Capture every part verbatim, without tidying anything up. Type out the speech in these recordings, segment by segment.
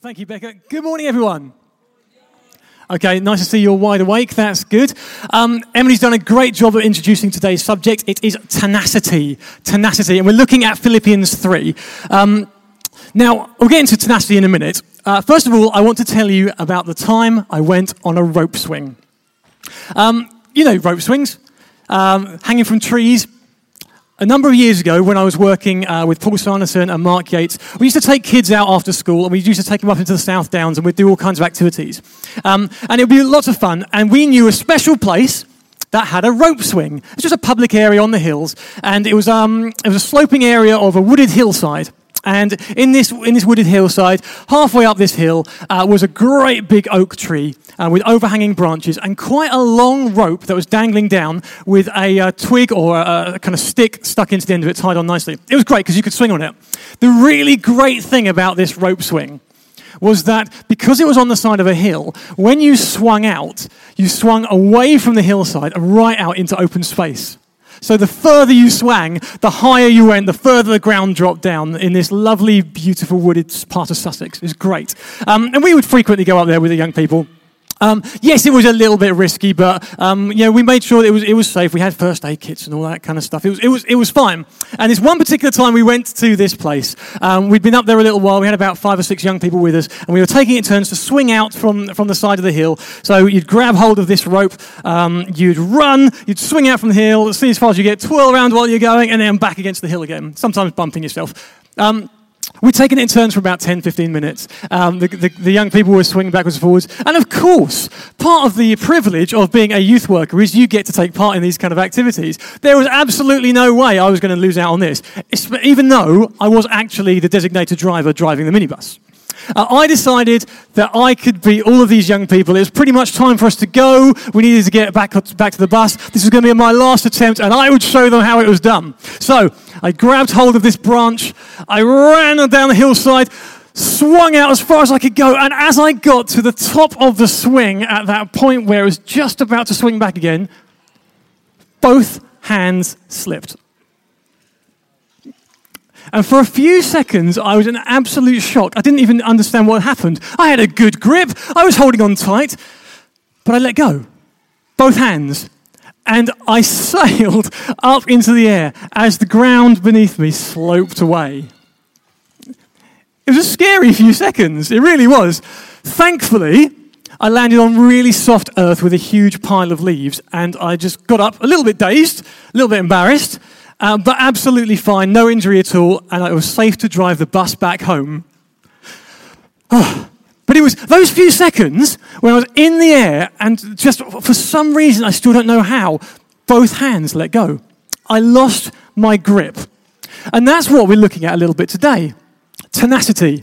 Brilliant. Thank you, Becca. Good morning, everyone. Okay, nice to see you're wide awake. That's good. Um, Emily's done a great job of introducing today's subject. It is tenacity. Tenacity. And we're looking at Philippians three. Um, now, we'll get into tenacity in a minute. Uh, first of all, I want to tell you about the time I went on a rope swing. Um, you know rope swings, um, hanging from trees. A number of years ago, when I was working uh, with Paul Sarnathan and Mark Yates, we used to take kids out after school, and we used to take them up into the South Downs, and we'd do all kinds of activities. Um, and it would be lots of fun, and we knew a special place that had a rope swing. It's just a public area on the hills, and it was um, it was a sloping area of a wooded hillside. And in this in this wooded hillside, halfway up this hill, uh, was a great big oak tree uh, with overhanging branches and quite a long rope that was dangling down with a uh, twig or a, a kind of stick stuck into the end of it, tied on nicely. It was great because you could swing on it. The really great thing about this rope swing was that because it was on the side of a hill, when you swung out, you swung away from the hillside and right out into open space. So the further you swang, the higher you went, the further the ground dropped down in this lovely, beautiful wooded part of Sussex. It was great. Um, and we would frequently go up there with the young people. Um, yes, it was a little bit risky, but um, you know, we made sure that it was it was safe. We had first aid kits and all that kind of stuff. It was it was it was fine. And this one particular time, we went to this place. Um, we'd been up there a little while. We had about five or six young people with us, and we were taking it turns to swing out from from the side of the hill. So you'd grab hold of this rope, um, you'd run, you'd swing out from the hill, see as far as you get, twirl around while you're going, and then back against the hill again. Sometimes bumping yourself. Um, We'd taken it in turns for about ten, fifteen minutes. Um, the, the, the young people were swinging backwards and forwards. And of course, part of the privilege of being a youth worker is you get to take part in these kind of activities. There was absolutely no way I was going to lose out on this, even though I was actually the designated driver driving the minibus. Uh, I decided that I could beat all of these young people. It was pretty much time for us to go. We needed to get back back to the bus. This was going to be my last attempt, and I would show them how it was done. So I grabbed hold of this branch. I ran down the hillside, swung out as far as I could go, and as I got to the top of the swing at that point where it was just about to swing back again, both hands slipped. And for a few seconds, I was in absolute shock. I didn't even understand what happened. I had a good grip. I was holding on tight. But I let go. Both hands. And I sailed up into the air as the ground beneath me sloped away. It was a scary few seconds. It really was. Thankfully, I landed on really soft earth with a huge pile of leaves. And I just got up a little bit dazed, a little bit embarrassed. Um, but absolutely fine, no injury at all, and it was safe to drive the bus back home. Oh, but it was those few seconds when I was in the air, and just for some reason, I still don't know how, both hands let go. I lost my grip. And that's what we're looking at a little bit today. Tenacity.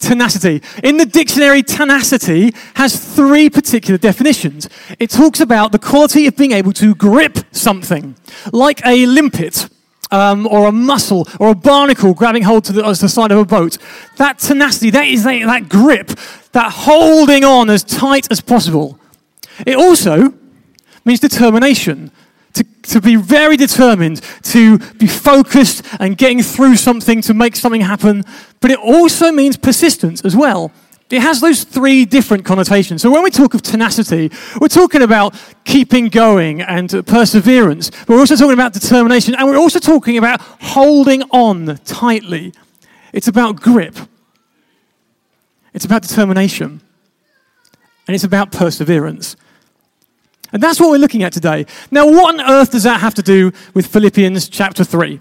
Tenacity. In the dictionary, tenacity has three particular definitions. It talks about the quality of being able to grip something, like a limpet um, or a mussel or a barnacle grabbing hold to the, to the side of a boat. That tenacity, that is that, that grip, that holding on as tight as possible. It also means determination. To, to be very determined, to be focused and getting through something to make something happen. But it also means persistence as well. It has those three different connotations. So when we talk of tenacity, we're talking about keeping going and uh, perseverance. But we're also talking about determination. And we're also talking about holding on tightly. It's about grip. It's about determination. And it's about perseverance. And that's what we're looking at today. Now, what on earth does that have to do with Philippians chapter three?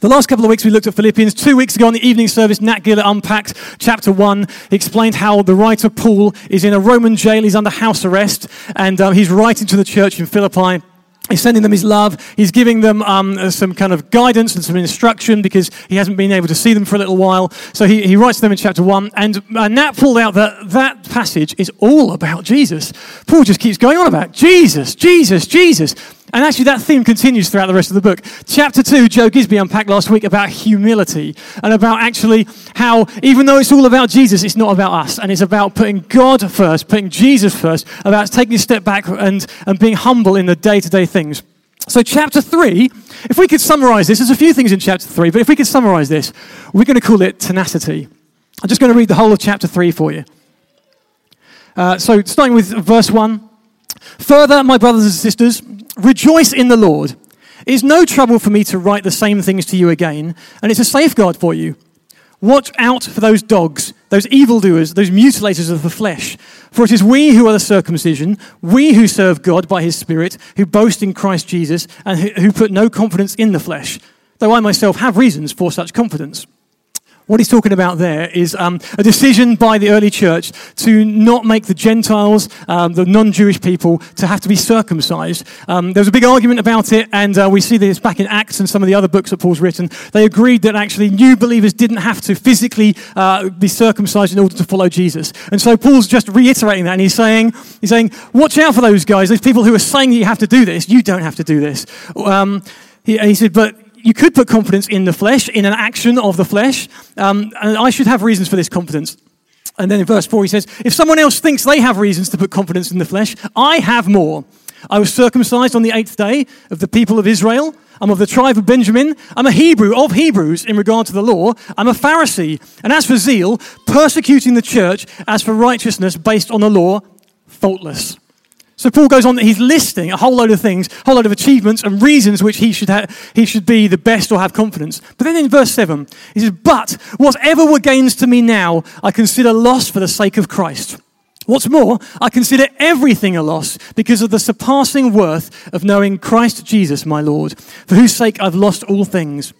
The last couple of weeks we looked at Philippians. Two weeks ago on the evening service, Nat Giller unpacked chapter one. He explained how the writer Paul is in a Roman jail. He's under house arrest, and um, he's writing to the church in Philippi. He's sending them his love. He's giving them um, some kind of guidance and some instruction because he hasn't been able to see them for a little while. So he, he writes to them in chapter one. And uh, Nat pulled out that that passage is all about Jesus. Paul just keeps going on about Jesus, Jesus, Jesus. And actually that theme continues throughout the rest of the book. Chapter two, Joe Gisby unpacked last week about humility and about actually how even though it's all about Jesus, it's not about us. And it's about putting God first, putting Jesus first, about taking a step back and, and being humble in the day-to-day things. So chapter three, if we could summarize this, there's a few things in chapter three, but if we could summarize this, we're going to call it tenacity. I'm just going to read the whole of chapter three for you. Uh, so starting with verse one. Further, my brothers and sisters, rejoice in the Lord. It is no trouble for me to write the same things to you again, and it's a safeguard for you. Watch out for those dogs, those evildoers, those mutilators of the flesh. For it is we who are the circumcision, we who serve God by his Spirit, who boast in Christ Jesus, and who put no confidence in the flesh, though I myself have reasons for such confidence. What he's talking about there is um, a decision by the early church to not make the Gentiles, um, the non-Jewish people, to have to be circumcised. Um, there was a big argument about it, and uh, we see this back in Acts and some of the other books that Paul's written. They agreed that actually new believers didn't have to physically uh, be circumcised in order to follow Jesus. And so Paul's just reiterating that, and he's saying, he's saying, watch out for those guys, those people who are saying that you have to do this. You don't have to do this. Um, he, and he said, but you could put confidence in the flesh, in an action of the flesh, um, and I should have reasons for this confidence. And then in verse four he says, if someone else thinks they have reasons to put confidence in the flesh, I have more. I was circumcised on the eighth day of the people of Israel. I'm of the tribe of Benjamin. I'm a Hebrew of Hebrews in regard to the law. I'm a Pharisee. And as for zeal, persecuting the church, as for righteousness based on the law, faultless. So Paul goes on that he's listing a whole load of things, a whole load of achievements and reasons which he should ha- he should be the best or have confidence. But then in verse seven, he says, but whatever were gains to me now, I consider loss for the sake of Christ. What's more, I consider everything a loss because of the surpassing worth of knowing Christ Jesus, my Lord, for whose sake I've lost all things.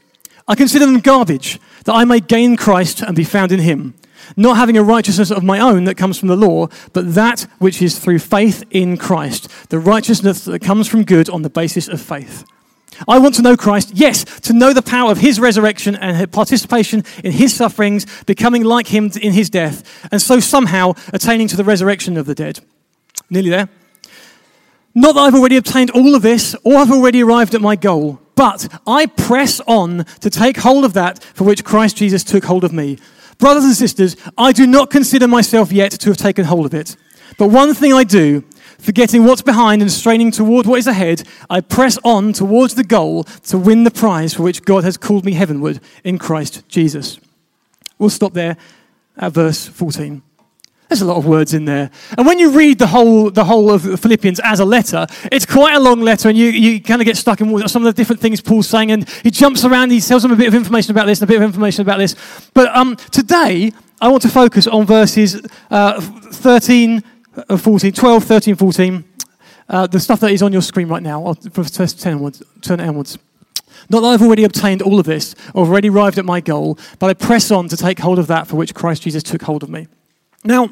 I consider them garbage, that I may gain Christ and be found in him. Not having a righteousness of my own that comes from the law, but that which is through faith in Christ, the righteousness that comes from good on the basis of faith. I want to know Christ, yes, to know the power of his resurrection and participation in his sufferings, becoming like him in his death, and so somehow attaining to the resurrection of the dead. Nearly there. Not that I've already obtained all of this, or I've already arrived at my goal, but I press on to take hold of that for which Christ Jesus took hold of me. Brothers and sisters, I do not consider myself yet to have taken hold of it. But one thing I do, forgetting what's behind and straining toward what is ahead, I press on towards the goal to win the prize for which God has called me heavenward in Christ Jesus. We'll stop there at verse fourteen. There's a lot of words in there. And when you read the whole the whole of Philippians as a letter, it's quite a long letter, and you, you kind of get stuck in some of the different things Paul's saying, and he jumps around, he tells them a bit of information about this and a bit of information about this. But um, today, I want to focus on verses uh, thirteen, fourteen, twelve, thirteen, fourteen, uh, the stuff that is on your screen right now. I'll turn it onwards. Not that I've already obtained all of this, or already arrived at my goal, but I press on to take hold of that for which Christ Jesus took hold of me. Now,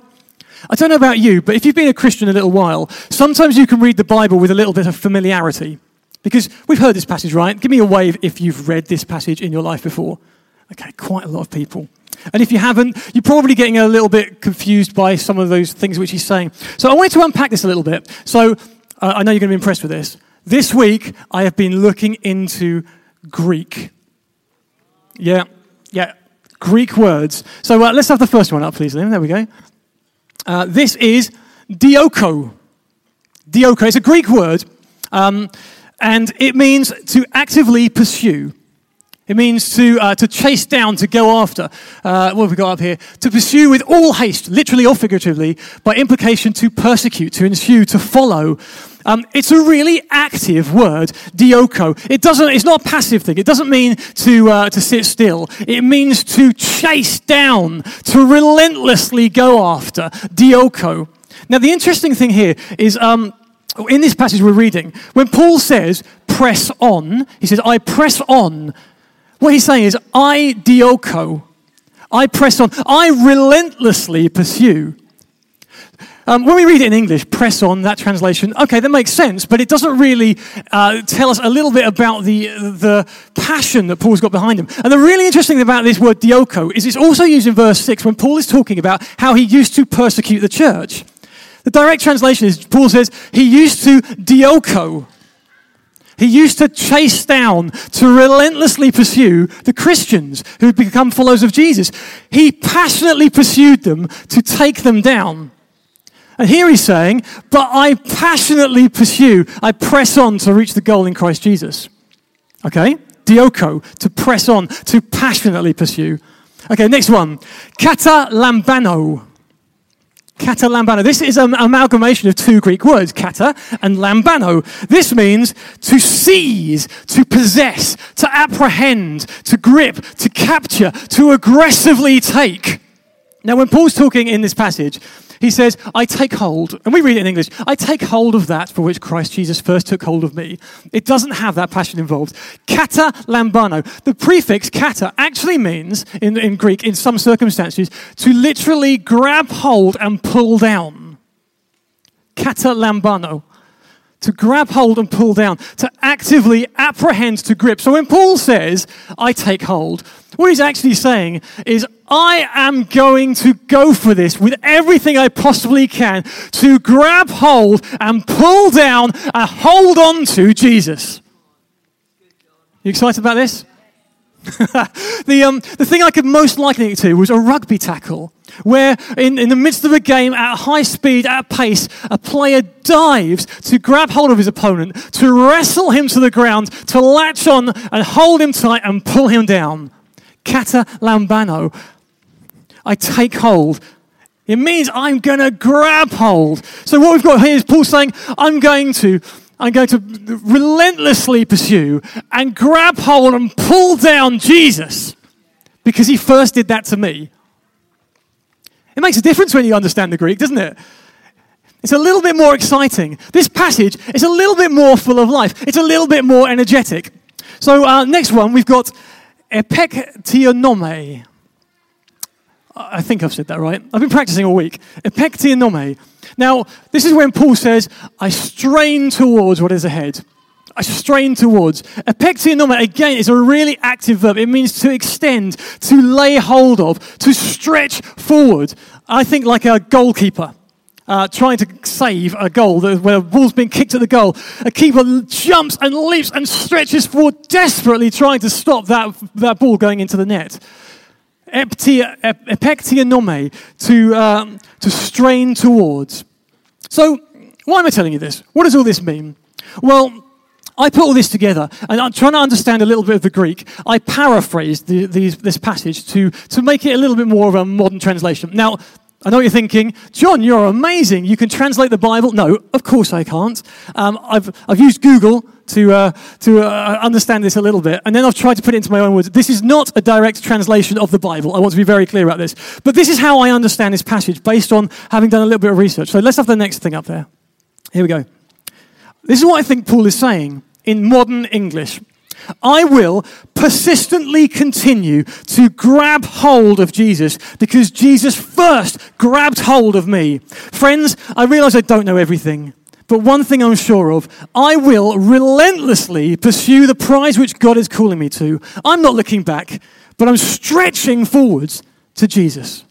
I don't know about you, but if you've been a Christian a little while, sometimes you can read the Bible with a little bit of familiarity. Because we've heard this passage, right? Give me a wave if you've read this passage in your life before. Okay, quite a lot of people. And if you haven't, you're probably getting a little bit confused by some of those things which he's saying. So I wanted to unpack this a little bit. So uh, I know you're going to be impressed with this. This week, I have been looking into Greek. Yeah, yeah. Greek words. So uh, let's have the first one up, please, Liam. There we go. Uh, this is dioko. Dioko. It's a Greek word, um, and it means to actively pursue. It means to uh, to chase down, to go after. Uh, what have we got up here? To pursue with all haste, literally or figuratively, by implication to persecute, to ensue, to follow. Um, it's a really active word, dioko. It doesn't. It's not a passive thing. It doesn't mean to uh, to sit still. It means to chase down, to relentlessly go after, dioko. Now, the interesting thing here is, um, in this passage we're reading, when Paul says, press on, he says, I press on. What he's saying is, I dioko, I press on, I relentlessly pursue. Um, when we read it in English, press on, that translation, okay, that makes sense, but it doesn't really uh, tell us a little bit about the the passion that Paul's got behind him. And the really interesting thing about this word dioko is it's also used in verse six when Paul is talking about how he used to persecute the church. The direct translation is, Paul says, he used to dioko. He used to chase down, to relentlessly pursue the Christians who had become followers of Jesus. He passionately pursued them to take them down. And here he's saying, but I passionately pursue, I press on to reach the goal in Christ Jesus. Okay? Dioko, to press on, to passionately pursue. Okay, next one. Katalambanō. Katalambanō. This is an amalgamation of two Greek words, kata and lambano. This means to seize, to possess, to apprehend, to grip, to capture, to aggressively take. Now, when Paul's talking in this passage, he says, I take hold, and we read it in English, I take hold of that for which Christ Jesus first took hold of me. It doesn't have that passion involved. Katalambanō. The prefix kata actually means, in, in Greek, in some circumstances, to literally grab hold and pull down. Katalambanō. To grab hold and pull down, to actively apprehend, to grip. So when Paul says, I take hold, what he's actually saying is, I am going to go for this with everything I possibly can to grab hold and pull down and hold on to Jesus. You excited about this? the um, the thing I could most liken it to was a rugby tackle, where in, in the midst of a game, at high speed, at pace, a player dives to grab hold of his opponent, to wrestle him to the ground, to latch on and hold him tight and pull him down. Katalambanō. I take hold. It means I'm going to grab hold. So what we've got here is Paul saying, I'm going to I'm going to relentlessly pursue and grab hold and pull down Jesus because he first did that to me. It makes a difference when you understand the Greek, doesn't it? It's a little bit more exciting. This passage is a little bit more full of life. It's a little bit more energetic. So uh, next one, we've got epekteinomai. I think I've said that right. I've been practicing all week. Epekteinomai. Now, this is when Paul says, I strain towards what is ahead. I strain towards. Epekteinomai, again, is a really active verb. It means to extend, to lay hold of, to stretch forward. I think like a goalkeeper uh, trying to save a goal where a ball's been kicked at the goal. A keeper jumps and leaps and stretches forward desperately trying to stop that, that ball going into the net. Epekteinomai, to um, to strain towards. So, why am I telling you this? What does all this mean? Well, I put all this together, and I'm trying to understand a little bit of the Greek. I paraphrased the, these, this passage to, to make it a little bit more of a modern translation. Now, I know what you're thinking, John, you're amazing. You can translate the Bible. No, of course I can't. Um, I've I've used Google to uh, to uh, understand this a little bit, and then I've tried to put it into my own words. This is not a direct translation of the Bible. I want to be very clear about this. But this is how I understand this passage, based on having done a little bit of research. So let's have the next thing up there. Here we go. This is what I think Paul is saying in modern English. I will persistently continue to grab hold of Jesus because Jesus first grabbed hold of me. Friends, I realize I don't know everything, but one thing I'm sure of, I will relentlessly pursue the prize which God is calling me to. I'm not looking back, but I'm stretching forwards to Jesus.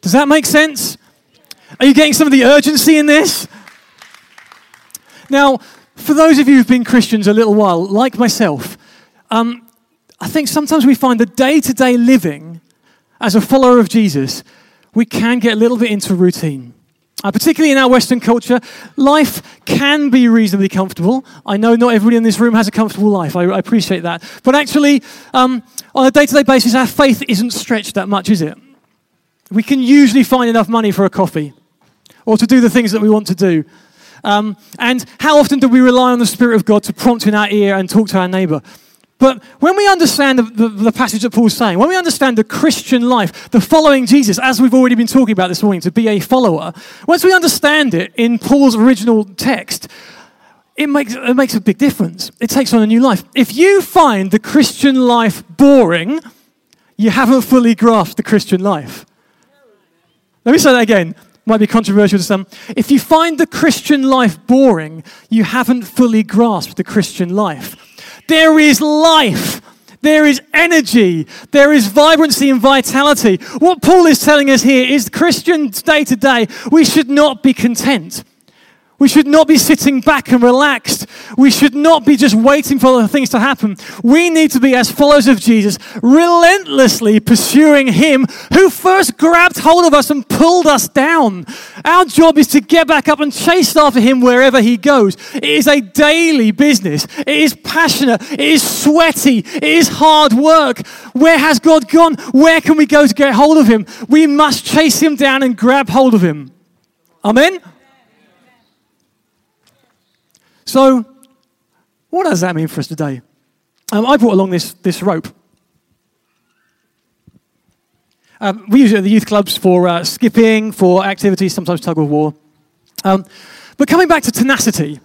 Does that make sense? Are you getting some of the urgency in this? Now, for those of you who've been Christians a little while, like myself, um, I think sometimes we find the day-to-day living as a follower of Jesus, we can get a little bit into routine. Uh, particularly in our Western culture, life can be reasonably comfortable. I know not everybody in this room has a comfortable life. I, I appreciate that. But actually, um, on a day-to-day basis, our faith isn't stretched that much, is it? We can usually find enough money for a coffee or to do the things that we want to do. Um, and how often do we rely on the Spirit of God to prompt in our ear and talk to our neighbour? But when we understand the, the, the passage that Paul's saying, when we understand the Christian life, the following Jesus, as we've already been talking about this morning, to be a follower, once we understand it in Paul's original text, it makes, it makes a big difference. It takes on a new life. If you find the Christian life boring, you haven't fully grasped the Christian life. Let me say that again. Might be controversial to some. If you find the Christian life boring, you haven't fully grasped the Christian life. There is life. There is energy. There is vibrancy and vitality. What Paul is telling us here is Christians day to day, we should not be content. We should not be sitting back and relaxed. We should not be just waiting for the things to happen. We need to be, as followers of Jesus, relentlessly pursuing him who first grabbed hold of us and pulled us down. Our job is to get back up and chase after him wherever he goes. It is a daily business. It is passionate. It is sweaty. It is hard work. Where has God gone? Where can we go to get hold of him? We must chase him down and grab hold of him. Amen? So, what does that mean for us today? Um, I brought along this this rope. Um, we use it at the youth clubs for uh, skipping, for activities, sometimes tug of war. Um, but coming back to tenacity,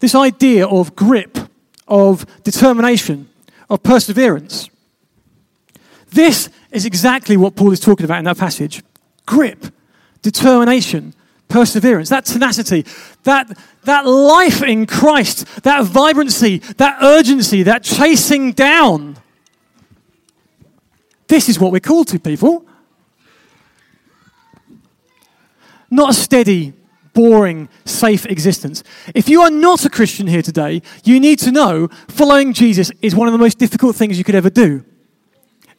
this idea of grip, of determination, of perseverance, this is exactly what Paul is talking about in that passage. Grip, determination, perseverance, that tenacity, that that life in Christ, that vibrancy, that urgency, that chasing down. This is what we're called to, people. Not a steady, boring, safe existence. If you are not a Christian here today, you need to know following Jesus is one of the most difficult things you could ever do.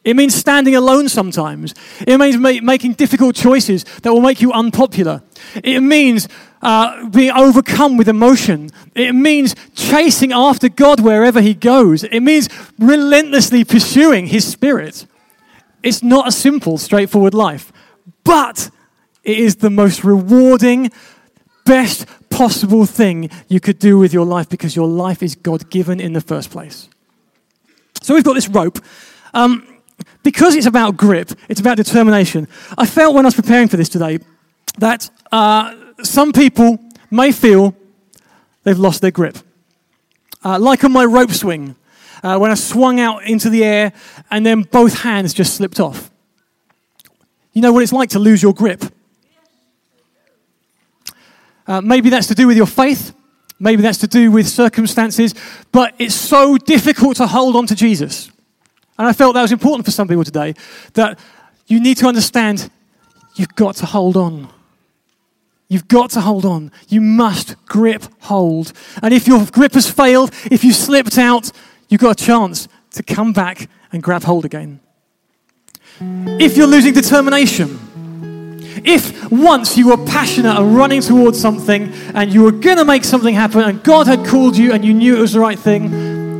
It means standing alone sometimes. It means ma- making difficult choices that will make you unpopular. It means uh, being overcome with emotion. It means chasing after God wherever he goes. It means relentlessly pursuing his spirit. It's not a simple, straightforward life, but it is the most rewarding, best possible thing you could do with your life because your life is God-given in the first place. So we've got this rope. Um, Because it's about grip, it's about determination. I felt when I was preparing for this today that uh, some people may feel they've lost their grip. Uh, like on my rope swing, uh, when I swung out into the air and then both hands just slipped off. You know what it's like to lose your grip. Uh, maybe that's to do with your faith. Maybe that's to do with circumstances. But it's so difficult to hold on to Jesus. And I felt that was important for some people today, that you need to understand you've got to hold on. You've got to hold on. You must grip hold. And if your grip has failed, if you slipped out, you've got a chance to come back and grab hold again. If you're losing determination, if once you were passionate and running towards something and you were going to make something happen and God had called you and you knew it was the right thing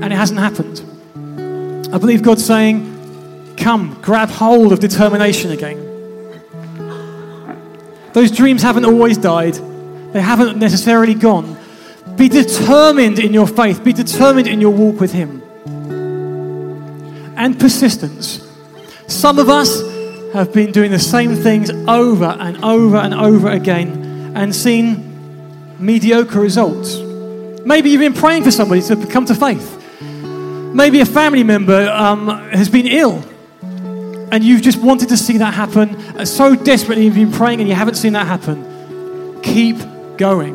and it hasn't happened, I believe God's saying, come, grab hold of determination again. Those dreams haven't always died. They haven't necessarily gone. Be determined in your faith. Be determined in your walk with him. And persistence. Some of us have been doing the same things over and over and over again and seen mediocre results. Maybe you've been praying for somebody to come to faith. Maybe a family member um, has been ill and you've just wanted to see that happen. So desperately you've been praying and you haven't seen that happen. Keep going.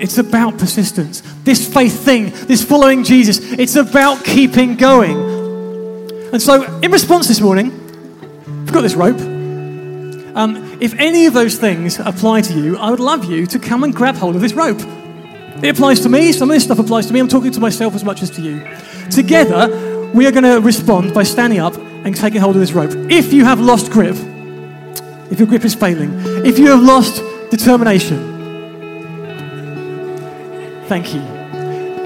It's about persistence. This faith thing, this following Jesus, it's about keeping going. And so in response this morning, I've got this rope. Um, if any of those things apply to you, I would love you to come and grab hold of this rope. It applies to me. Some of this stuff applies to me. I'm talking to myself as much as to you. Together, we are going to respond by standing up and taking hold of this rope. If you have lost grip, if your grip is failing, if you have lost determination, thank you.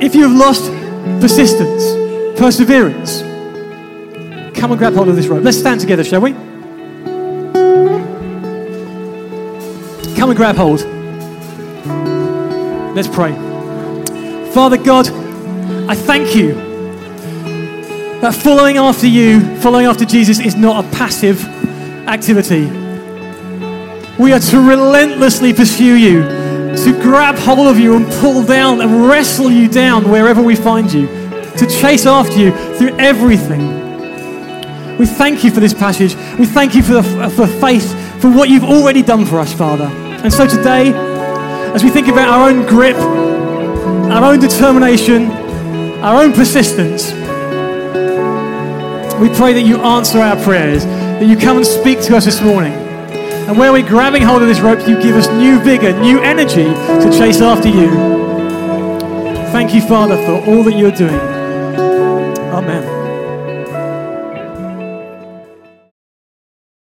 If you have lost persistence, perseverance, come and grab hold of this rope. Let's stand together, shall we? Come and grab hold. Let's pray. Father God, I thank you that following after you, following after Jesus is not a passive activity. We are to relentlessly pursue you, to grab hold of you and pull down and wrestle you down wherever we find you, to chase after you through everything. We thank you for this passage. We thank you for the, for faith, for what you've already done for us, Father. And so today, as we think about our own grip, our own determination, our own persistence, we pray that you answer our prayers, that you come and speak to us this morning. And where we're grabbing hold of this rope, you give us new vigor, new energy to chase after you. Thank you, Father, for all that you're doing. Amen.